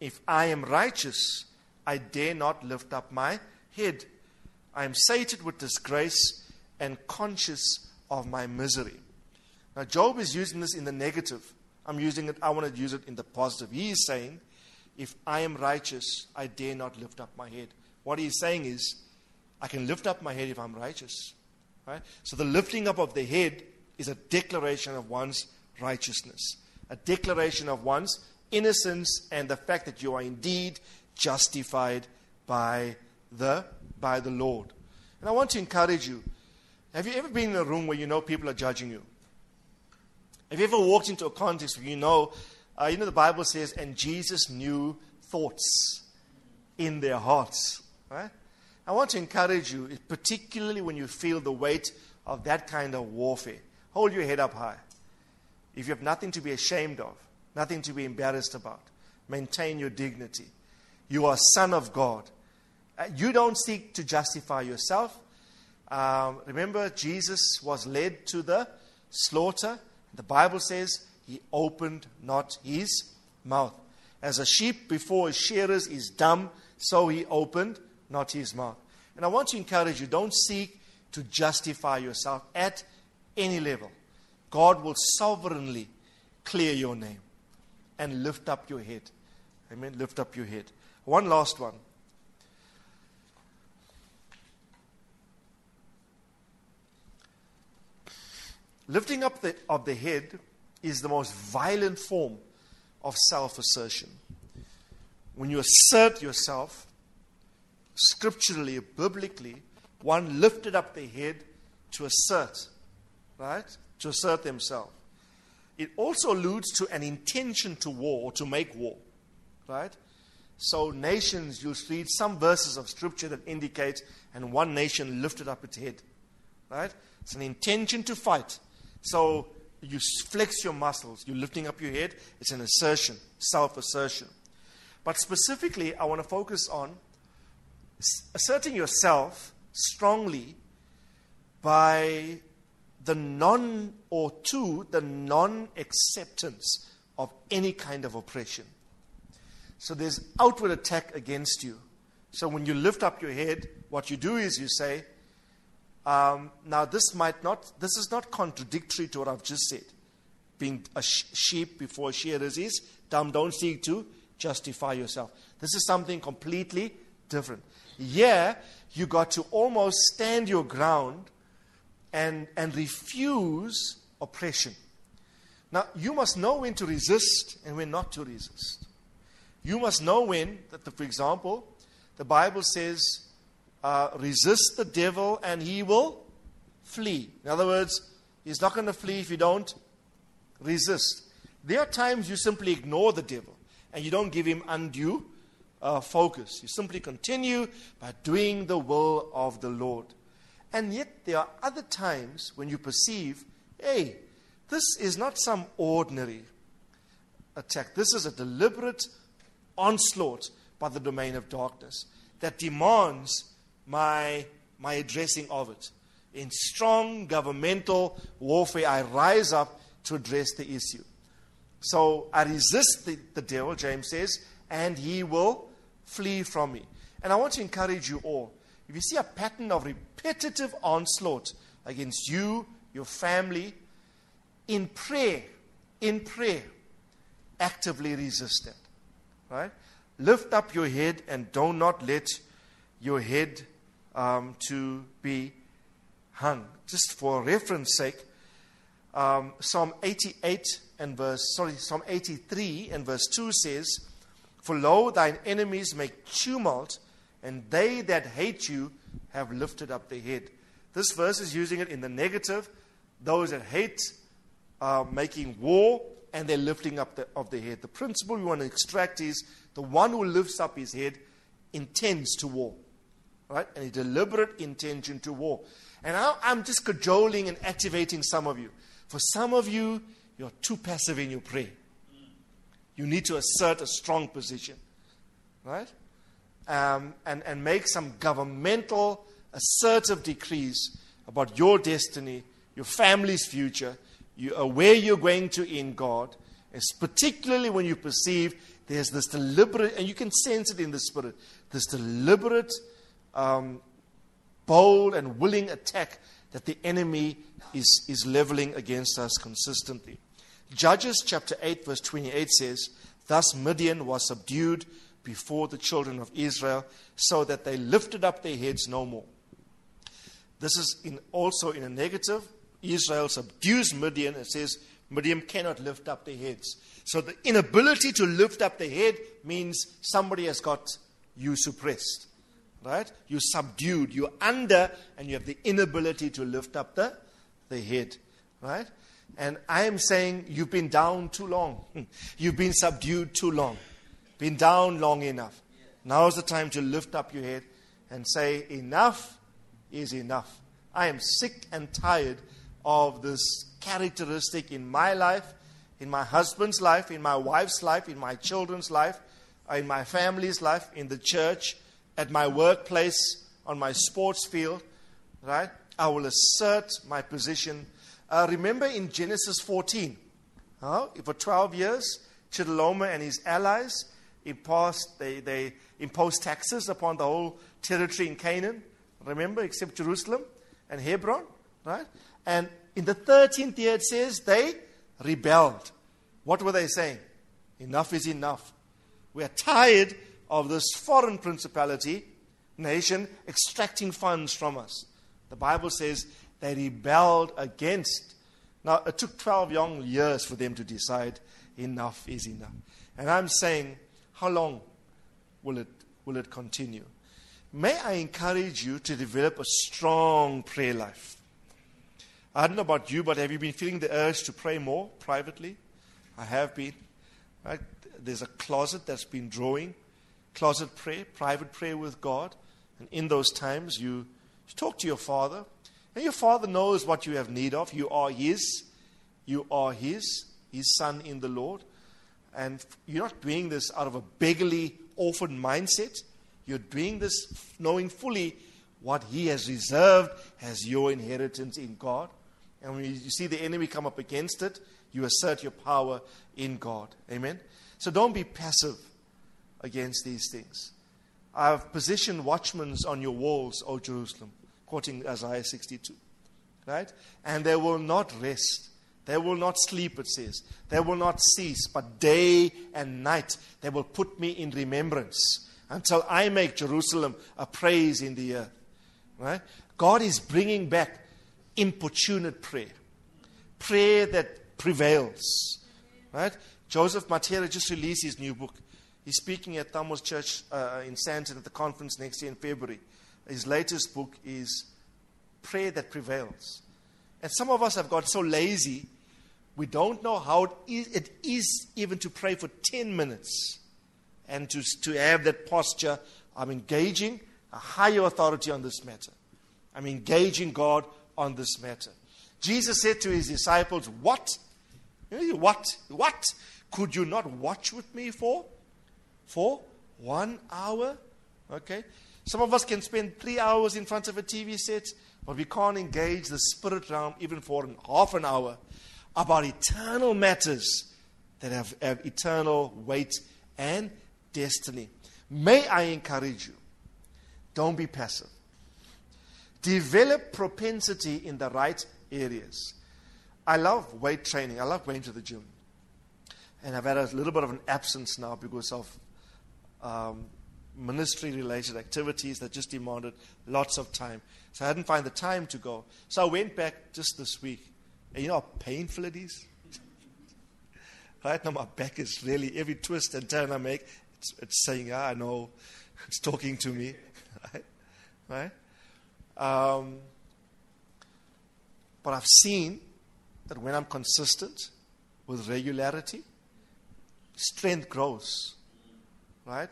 If I am righteous, I dare not lift up my head. I am sated with disgrace and conscious of my misery. Now, Job is using this in the negative. I'm using it, I want to use it in the positive. He is saying, if I am righteous, I dare not lift up my head. What he is saying is, I can lift up my head if I'm righteous. Right? So the lifting up of the head is a declaration of one's righteousness, a declaration of one's innocence and the fact that you are indeed justified by the by the Lord. And I want to encourage you. Have you ever been in a room where you know people are judging you? Have you ever walked into a context where you know, uh, you know the Bible says, and Jesus knew thoughts in their hearts, right? I want to encourage you, particularly when you feel the weight of that kind of warfare. Hold your head up high. If you have nothing to be ashamed of, nothing to be embarrassed about, maintain your dignity. You are son of God. Uh, you don't seek to justify yourself. Um, remember, Jesus was led to the slaughter. The Bible says he opened not his mouth. As a sheep before his shearers is dumb, so he opened not his mouth. And I want to encourage you, don't seek to justify yourself at any level. God will sovereignly clear your name and lift up your head. Amen. Lift up your head. One last one. Lifting up the, of the head is the most violent form of self-assertion. When you assert yourself, scripturally, biblically, one lifted up the head to assert, right? To assert themselves. It also alludes to an intention to war or to make war, right? So nations, you'll read some verses of scripture that indicate, and one nation lifted up its head, right? It's an intention to fight. So you flex your muscles. You're lifting up your head. It's an assertion, self-assertion. But specifically, I want to focus on asserting yourself strongly by the non or to the non-acceptance of any kind of oppression. So there's outward attack against you. So when you lift up your head, what you do is you say, Um, now, this might not, this is not contradictory to what I've just said. Being a sh- sheep before shearers is dumb. Don't seek to justify yourself. This is something completely different. Yeah, you got to almost stand your ground and, and refuse oppression. Now, you must know when to resist and when not to resist. You must know when, that the, for example, the Bible says, Uh, resist the devil and he will flee. In other words, he's not going to flee if you don't resist. There are times you simply ignore the devil and you don't give him undue uh, focus. You simply continue by doing the will of the Lord. And yet there are other times when you perceive, hey, this is not some ordinary attack. This is a deliberate onslaught by the domain of darkness that demands My, my addressing of it. In strong governmental warfare, I rise up to address the issue. So I resist the, the devil, James says, and he will flee from me. And I want to encourage you all. If you see a pattern of repetitive onslaught against you, your family, in prayer, in prayer, actively resist it. Right? Lift up your head and do not let your head um, to be hung. Just for reference sake, um, Psalm eighty-eight and verse, sorry, Psalm eighty-three and verse two says, "For lo, thine enemies make tumult, and they that hate you have lifted up their head." This verse is using it in the negative. Those that hate are making war, and they're lifting up the, of their head. The principle we want to extract is the one who lifts up his head intends to war, right? And a deliberate intention to war. And I, I'm just cajoling and activating some of you. For some of you, you're too passive in your prayer. You need to assert a strong position, right? Um, and, and make some governmental, assertive decrees about your destiny, your family's future, you, uh, where you're going to in God. It's particularly when you perceive there's this deliberate, and you can sense it in the spirit, this deliberate, um, bold and willing attack that the enemy is, is leveling against us consistently. Judges chapter eight verse twenty-eight says, "Thus Midian was subdued before the children of Israel, so that they lifted up their heads no more." This is in, also in a negative. Israel subdues Midian and says, Midian cannot lift up their heads. So the inability to lift up the head means somebody has got you suppressed, right? You're subdued, you're under, and you have the inability to lift up the, the head, right? And I am saying you've been down too long. You've been subdued too long. Been down long enough. Now is the time to lift up your head and say, enough is enough. I am sick and tired of this characteristic in my life, in my husband's life, in my wife's life, in my children's life, in my family's life, in the church, at my workplace, on my sports field, right? I will assert my position. Uh, remember in Genesis fourteen, huh? For twelve years, Chedorlaomer and his allies Imposed, they, they imposed taxes upon the whole territory in Canaan, remember, except Jerusalem and Hebron, right? And in the thirteenth year, it says they rebelled. What were they saying? Enough is enough. We are tired of this foreign principality, nation, extracting funds from us. The Bible says they rebelled against. Now, it took twelve long years for them to decide enough is enough. And I'm saying, how long will it will it continue? May I encourage you to develop a strong prayer life. I don't know about you, but have you been feeling the urge to pray more privately? I have been. Right? There's a closet that's been drawing. Closet prayer, private prayer with God. And in those times, you talk to your Father. And your Father knows what you have need of. You are His. You are His. His Son in the Lord. And you're not doing this out of a beggarly, orphan mindset. You're doing this knowing fully what He has reserved as your inheritance in God. And when you see the enemy come up against it, you assert your power in God. Amen? So don't be passive against these things. I've positioned watchmen on your walls, O Jerusalem, quoting Isaiah sixty-two. Right? And they will not rest. They will not sleep, it says. They will not cease, but day and night they will put me in remembrance until I make Jerusalem a praise in the earth. Right? God is bringing back importunate prayer. Prayer that prevails. Right? Joseph Matera just released his new book. He's speaking at Thomas Church uh, in Sandton at the conference next year in February. His latest book is Prayer That Prevails. And some of us have got so lazy, we don't know how it is, it is even to pray for ten minutes and to, to have that posture. I'm engaging a higher authority on this matter. I'm engaging God on this matter. Jesus said to His disciples, what? What? What? Could you not watch with me for? For one hour? Okay. Some of us can spend three hours in front of a T V set, but we can't engage the spirit realm even for an half an hour about eternal matters that have, have eternal weight and destiny. May I encourage you, don't be passive. Develop propensity in the right areas. I love weight training. I love going to the gym. And I've had a little bit of an absence now because of um, ministry-related activities that just demanded lots of time. So I didn't find the time to go. So I went back just this week. And you know how painful it is? Right now my back is really, every twist and turn I make, it's, it's saying, ah, I know, it's talking to me. Right? Right? Um, but I've seen that when I'm consistent with regularity, strength grows, right?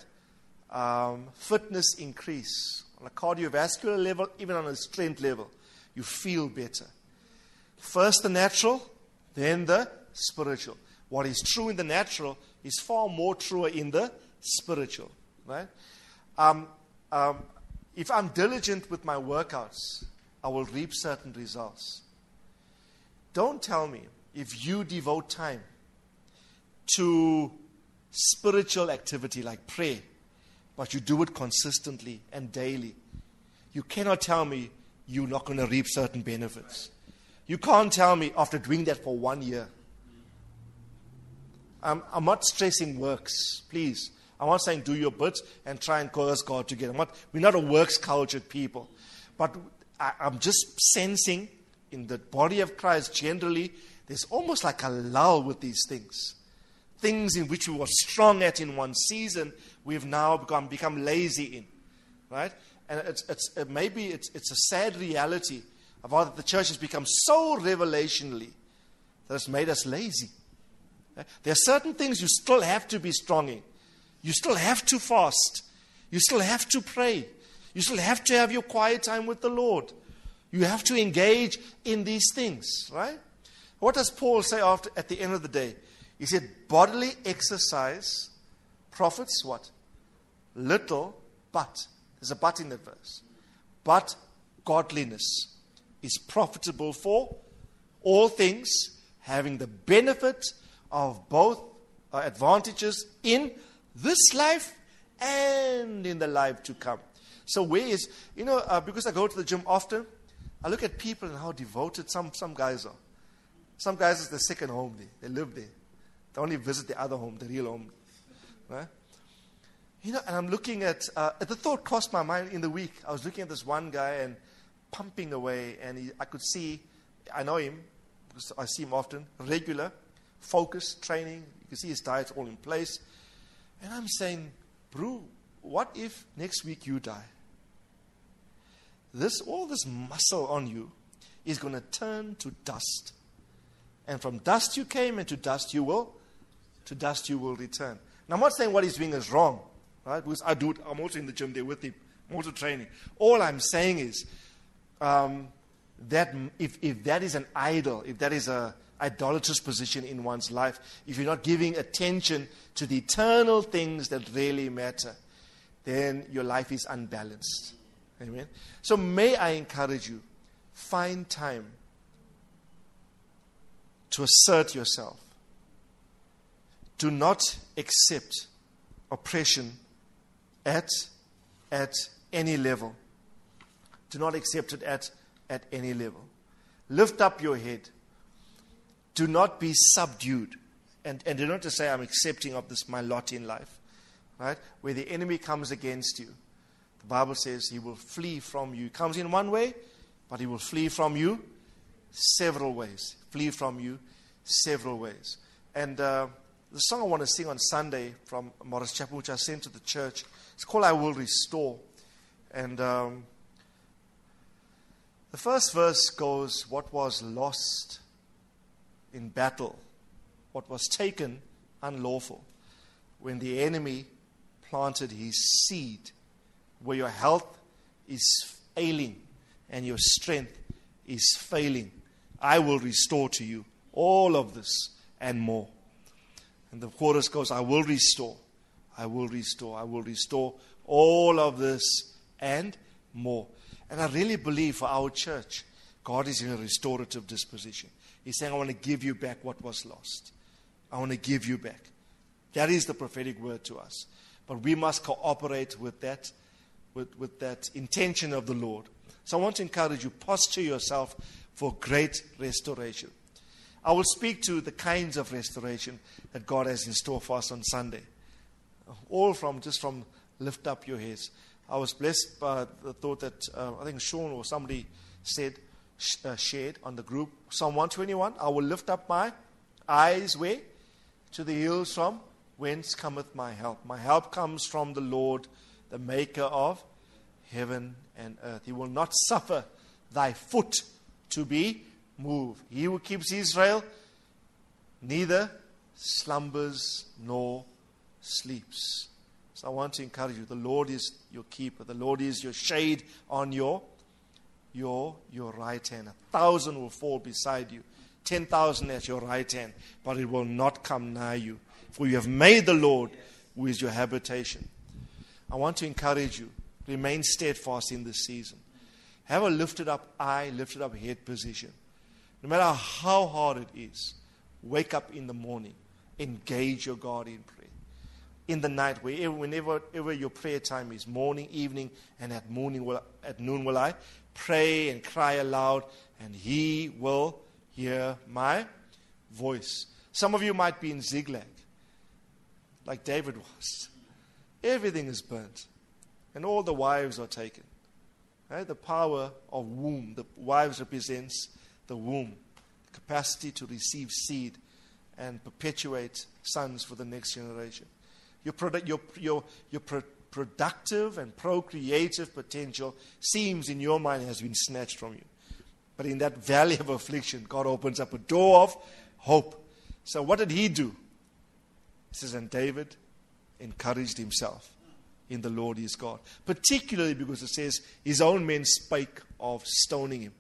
Um, fitness increase. On a cardiovascular level, even on a strength level, you feel better. First the natural, then the spiritual. What is true in the natural is far more truer in the spiritual, right? Um, um, If I'm diligent with my workouts, I will reap certain results. Don't tell me if you devote time to spiritual activity like prayer, but you do it consistently and daily, you cannot tell me you're not going to reap certain benefits. You can't tell me after doing that for one year. I'm, I'm not stressing works, please. I'm not saying do your bit and try and coerce God to get it. We're not a works-cultured people. But I, I'm just sensing in the body of Christ generally, there's almost like a lull with these things. Things in which we were strong at in one season, we've now become, become lazy in. Right? And it's, it's, it maybe it's, it's a sad reality of how the church has become so revelationally that it's made us lazy. Right? There are certain things you still have to be strong in. You still have to fast. You still have to pray. You still have to have your quiet time with the Lord. You have to engage in these things, right? What does Paul say after at the end of the day? He said, bodily exercise profits what? Little, but. There's a but in that verse. But godliness is profitable for all things, having the benefit of both uh, advantages in this life and in the life to come. So where is, you know, uh, because I go to the gym often, I look at people and how devoted some, some guys are. Some guys, it's their second home there. They live there. They only visit the other home, the real home. Right? You know, and I'm looking at, uh, the thought crossed my mind in the week. I was looking at this one guy and pumping away, and he, I could see, I know him, because I see him often, regular, focused, training. You can see his diet's all in place. And I'm saying, bro, what if next week you die? This, all this muscle on you is going to turn to dust. And from dust you came, and to dust you will, to dust you will return. Now, I'm not saying what he's doing is wrong, right? Because I do it. I'm also in the gym there with him. I'm also training. All I'm saying is um, that if, if that is an idol, if that is a idolatrous position in one's life, if you're not giving attention to the eternal things that really matter, then your life is unbalanced. Amen. So may I encourage you, find time to assert yourself. Do not accept oppression at at any level. Do not accept it at, at any level. Lift up your head. Do not be subdued. And, and do not just say, I'm accepting of this, my lot in life. Right? Where the enemy comes against you, the Bible says he will flee from you. He comes in one way, but he will flee from you several ways. Flee from you several ways. And uh, the song I want to sing on Sunday from Morris Chapel, which I sent to the church, it's called I Will Restore. And um, the first verse goes, what was lost in battle, what was taken unlawful, when the enemy planted his seed, where your health is ailing and your strength is failing, I will restore to you all of this and more. And the chorus goes, I will restore, I will restore, I will restore all of this and more. And I really believe for our church, God is in a restorative disposition. He's saying, I want to give you back what was lost. I want to give you back. That is the prophetic word to us. But we must cooperate with that, with, with that intention of the Lord. So I want to encourage you, posture yourself for great restoration. I will speak to the kinds of restoration that God has in store for us on Sunday. All from, just from lift up your heads. I was blessed by the thought that, uh, I think Sean or somebody said, sh- uh, shared on the group, Psalm one twenty-one, I will lift up my eyes, where? To the hills from whence cometh my help. My help comes from the Lord, the maker of heaven and earth. He will not suffer thy foot to be moved. He who keeps Israel neither slumbers nor sleeps. So I want to encourage you. The Lord is your keeper. The Lord is your shade on your, your, your right hand. A thousand will fall beside you. Ten thousand at your right hand. But it will not come nigh you. For you have made the Lord, who is your habitation. I want to encourage you. Remain steadfast in this season. Have a lifted up eye, lifted up head position. No matter how hard it is, wake up in the morning. Engage your God in prayer. In the night, wherever, whenever ever your prayer time is, morning, evening, and at morning will, at noon will I pray and cry aloud, and He will hear my voice. Some of you might be in Ziklag, like David was. Everything is burnt, and all the wives are taken. Right? The power of womb, the wives represents the womb, the capacity to receive seed and perpetuate sons for the next generation. Your, produ- your, your, your pro- productive and procreative potential seems in your mind has been snatched from you. But in that valley of affliction, God opens up a door of hope. So what did He do? It says, and David encouraged himself in the Lord his God. Particularly because it says, his own men spake of stoning him.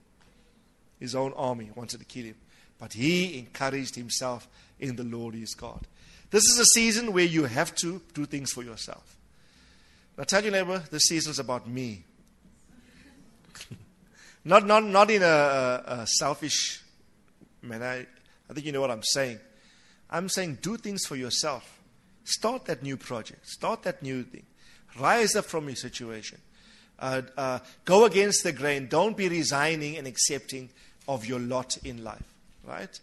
His own army wanted to kill him. But he encouraged himself in the Lord his God. This is a season where you have to do things for yourself. Now tell your neighbor, this season's about me. not, not, not in a, a selfish manner. I, I think you know what I'm saying. I'm saying do things for yourself. Start that new project. Start that new thing. Rise up from your situation. Uh, uh, go against the grain. Don't be resigning and accepting of your lot in life. Right?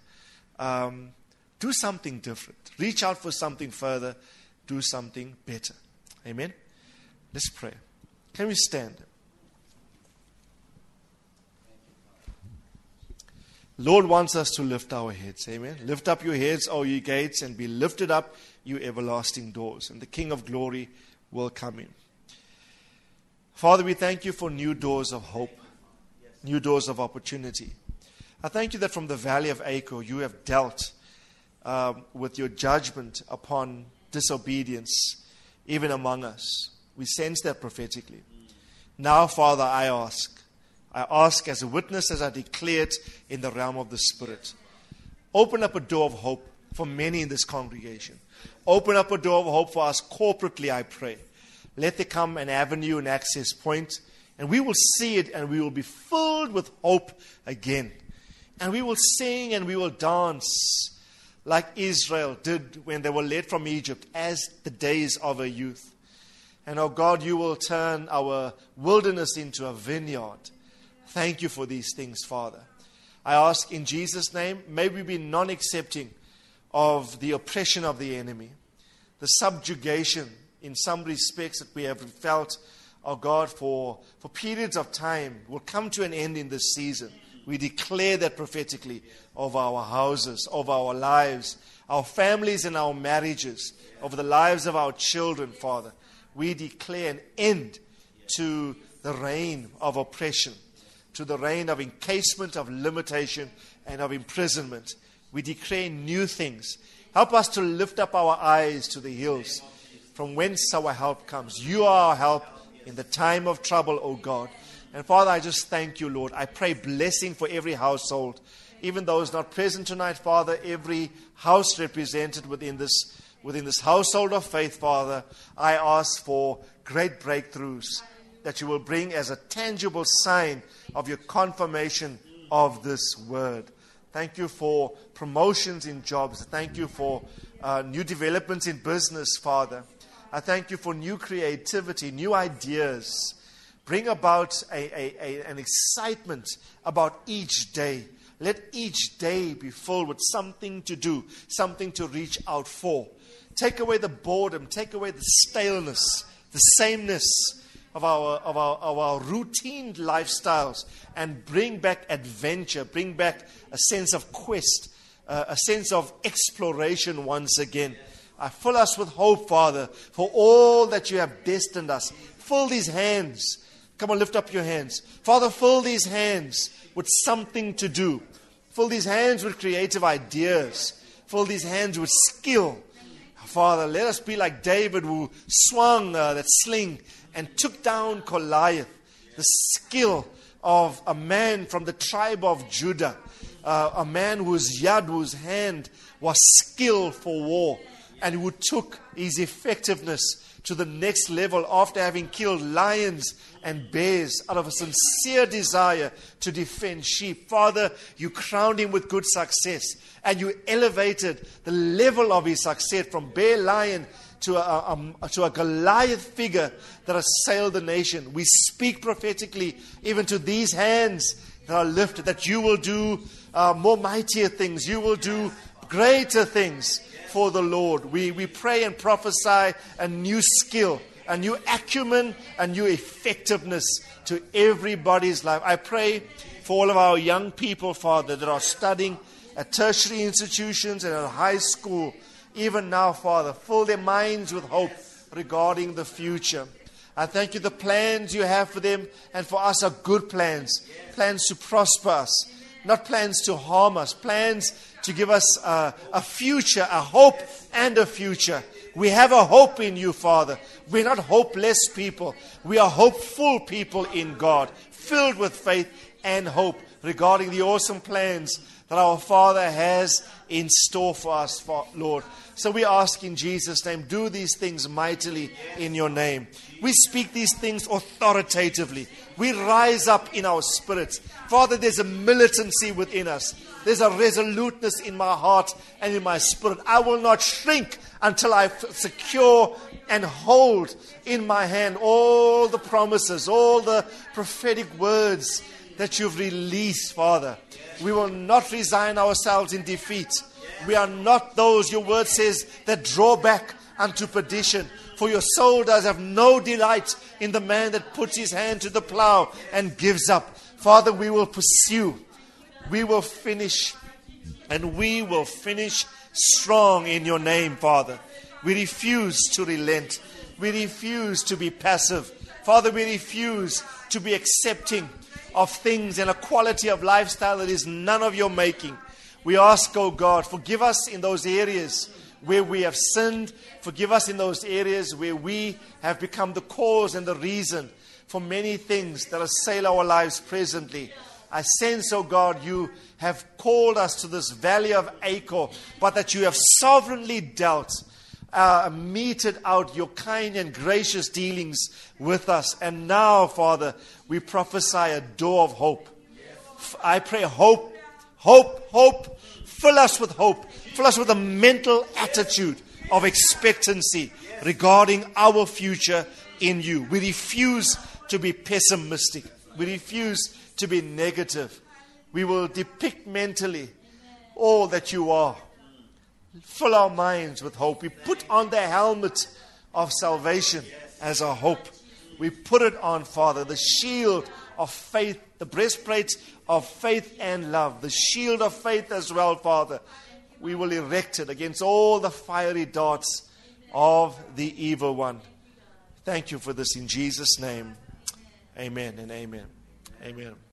Um, do something different. Reach out for something further. Do something better. Amen? Let's pray. Can we stand? Lord wants us to lift our heads. Amen? Lift up your heads, O ye gates, and be lifted up, you everlasting doors. And the King of glory will come in. Father, we thank you for new doors of hope, new doors of opportunity. I thank you that from the valley of Achor, you have dealt Uh, with your judgment upon disobedience, even among us. We sense that prophetically. Now, Father, I ask. I ask as a witness, as I declare it in the realm of the Spirit. Open up a door of hope for many in this congregation. Open up a door of hope for us corporately, I pray. Let there come an avenue, an access point, and we will see it and we will be filled with hope again. And we will sing and we will dance like Israel did when they were led from Egypt, as the days of her youth. And, oh God, you will turn our wilderness into a vineyard. Thank you for these things, Father. I ask in Jesus' name, may we be non-accepting of the oppression of the enemy, the subjugation in some respects that we have felt, oh God, for, for periods of time will come to an end in this season. We declare that prophetically of our houses, of our lives, our families and our marriages, of the lives of our children, Father. We declare an end to the reign of oppression, to the reign of encasement, of limitation, and of imprisonment. We declare new things. Help us to lift up our eyes to the hills, from whence our help comes. You are our help in the time of trouble, O God. And Father, I just thank you, Lord. I pray blessing for every household. Even those not present tonight, Father, every house represented within this within this household of faith, Father, I ask for great breakthroughs that you will bring as a tangible sign of your confirmation of this word. Thank you for promotions in jobs. Thank you for uh, new developments in business, Father. I thank you for new creativity, new ideas. Bring about a, a, a, an excitement about each day. Let each day be filled with something to do, something to reach out for. Take away the boredom. Take away the staleness, the sameness of our, of our, of our routine lifestyles, and bring back adventure. Bring back a sense of quest, uh, a sense of exploration once again. I fill us with hope, Father, for all that you have destined us. Fill these hands. Come on, lift up your hands. Father, fill these hands with something to do. Fill these hands with creative ideas. Fill these hands with skill. Father, let us be like David, who swung uh, that sling and took down Goliath. The skill of a man from the tribe of Judah. Uh, a man whose yad, whose hand was skilled for war. And who took his effectiveness to the next level after having killed lions and bears out of a sincere desire to defend sheep. Father, you crowned him with good success, and you elevated the level of his success from bear lion to a, a, to a Goliath figure that assailed the nation. We speak prophetically even to these hands that are lifted, that you will do uh, more mightier things. You will do greater things for the Lord. We, we pray and prophesy a new skill, a new acumen, a new effectiveness to everybody's life. I pray for all of our young people, Father, that are studying at tertiary institutions and at high school. Even now, Father, fill their minds with hope regarding the future. I thank you. The plans you have for them and for us are good plans, plans to prosper us. Not plans to harm us, plans to give us a, a future, a hope and a future. We have a hope in you, Father. We're not hopeless people. We are hopeful people in God, filled with faith and hope regarding the awesome plans that our Father has in store for us, Lord. So we ask in Jesus' name, do these things mightily in your name. We speak these things authoritatively. We rise up in our spirits. Father, there's a militancy within us. There's a resoluteness in my heart and in my spirit. I will not shrink until I secure and hold in my hand all the promises, all the prophetic words that you've released, Father. We will not resign ourselves in defeat. We are not those, your word says, that draw back unto perdition. For your soul does have no delight in the man that puts his hand to the plow and gives up. Father, we will pursue. We will finish. And we will finish strong in your name, Father. We refuse to relent. We refuse to be passive. Father, we refuse to be accepting of things and a quality of lifestyle that is none of your making. We ask, oh God, forgive us in those areas where we have sinned. Forgive us in those areas where we have become the cause and the reason for many things that assail our lives presently. I sense, oh God, you have called us to this valley of Achor, but that you have sovereignly dealt, uh, meted out your kind and gracious dealings with us. And now, Father, we prophesy a door of hope. I pray hope, hope, hope. Fill us with hope. Fill us with a mental attitude of expectancy regarding our future in you. We refuse to be pessimistic. We refuse to be negative. We will depict mentally all that you are. Fill our minds with hope. We put on the helmet of salvation as our hope. We put it on, Father, the shield of faith, the breastplate of faith and love, the shield of faith as well, Father. We will erect it against all the fiery darts of the evil one. Thank you for this in Jesus' name. Amen and amen. Amen.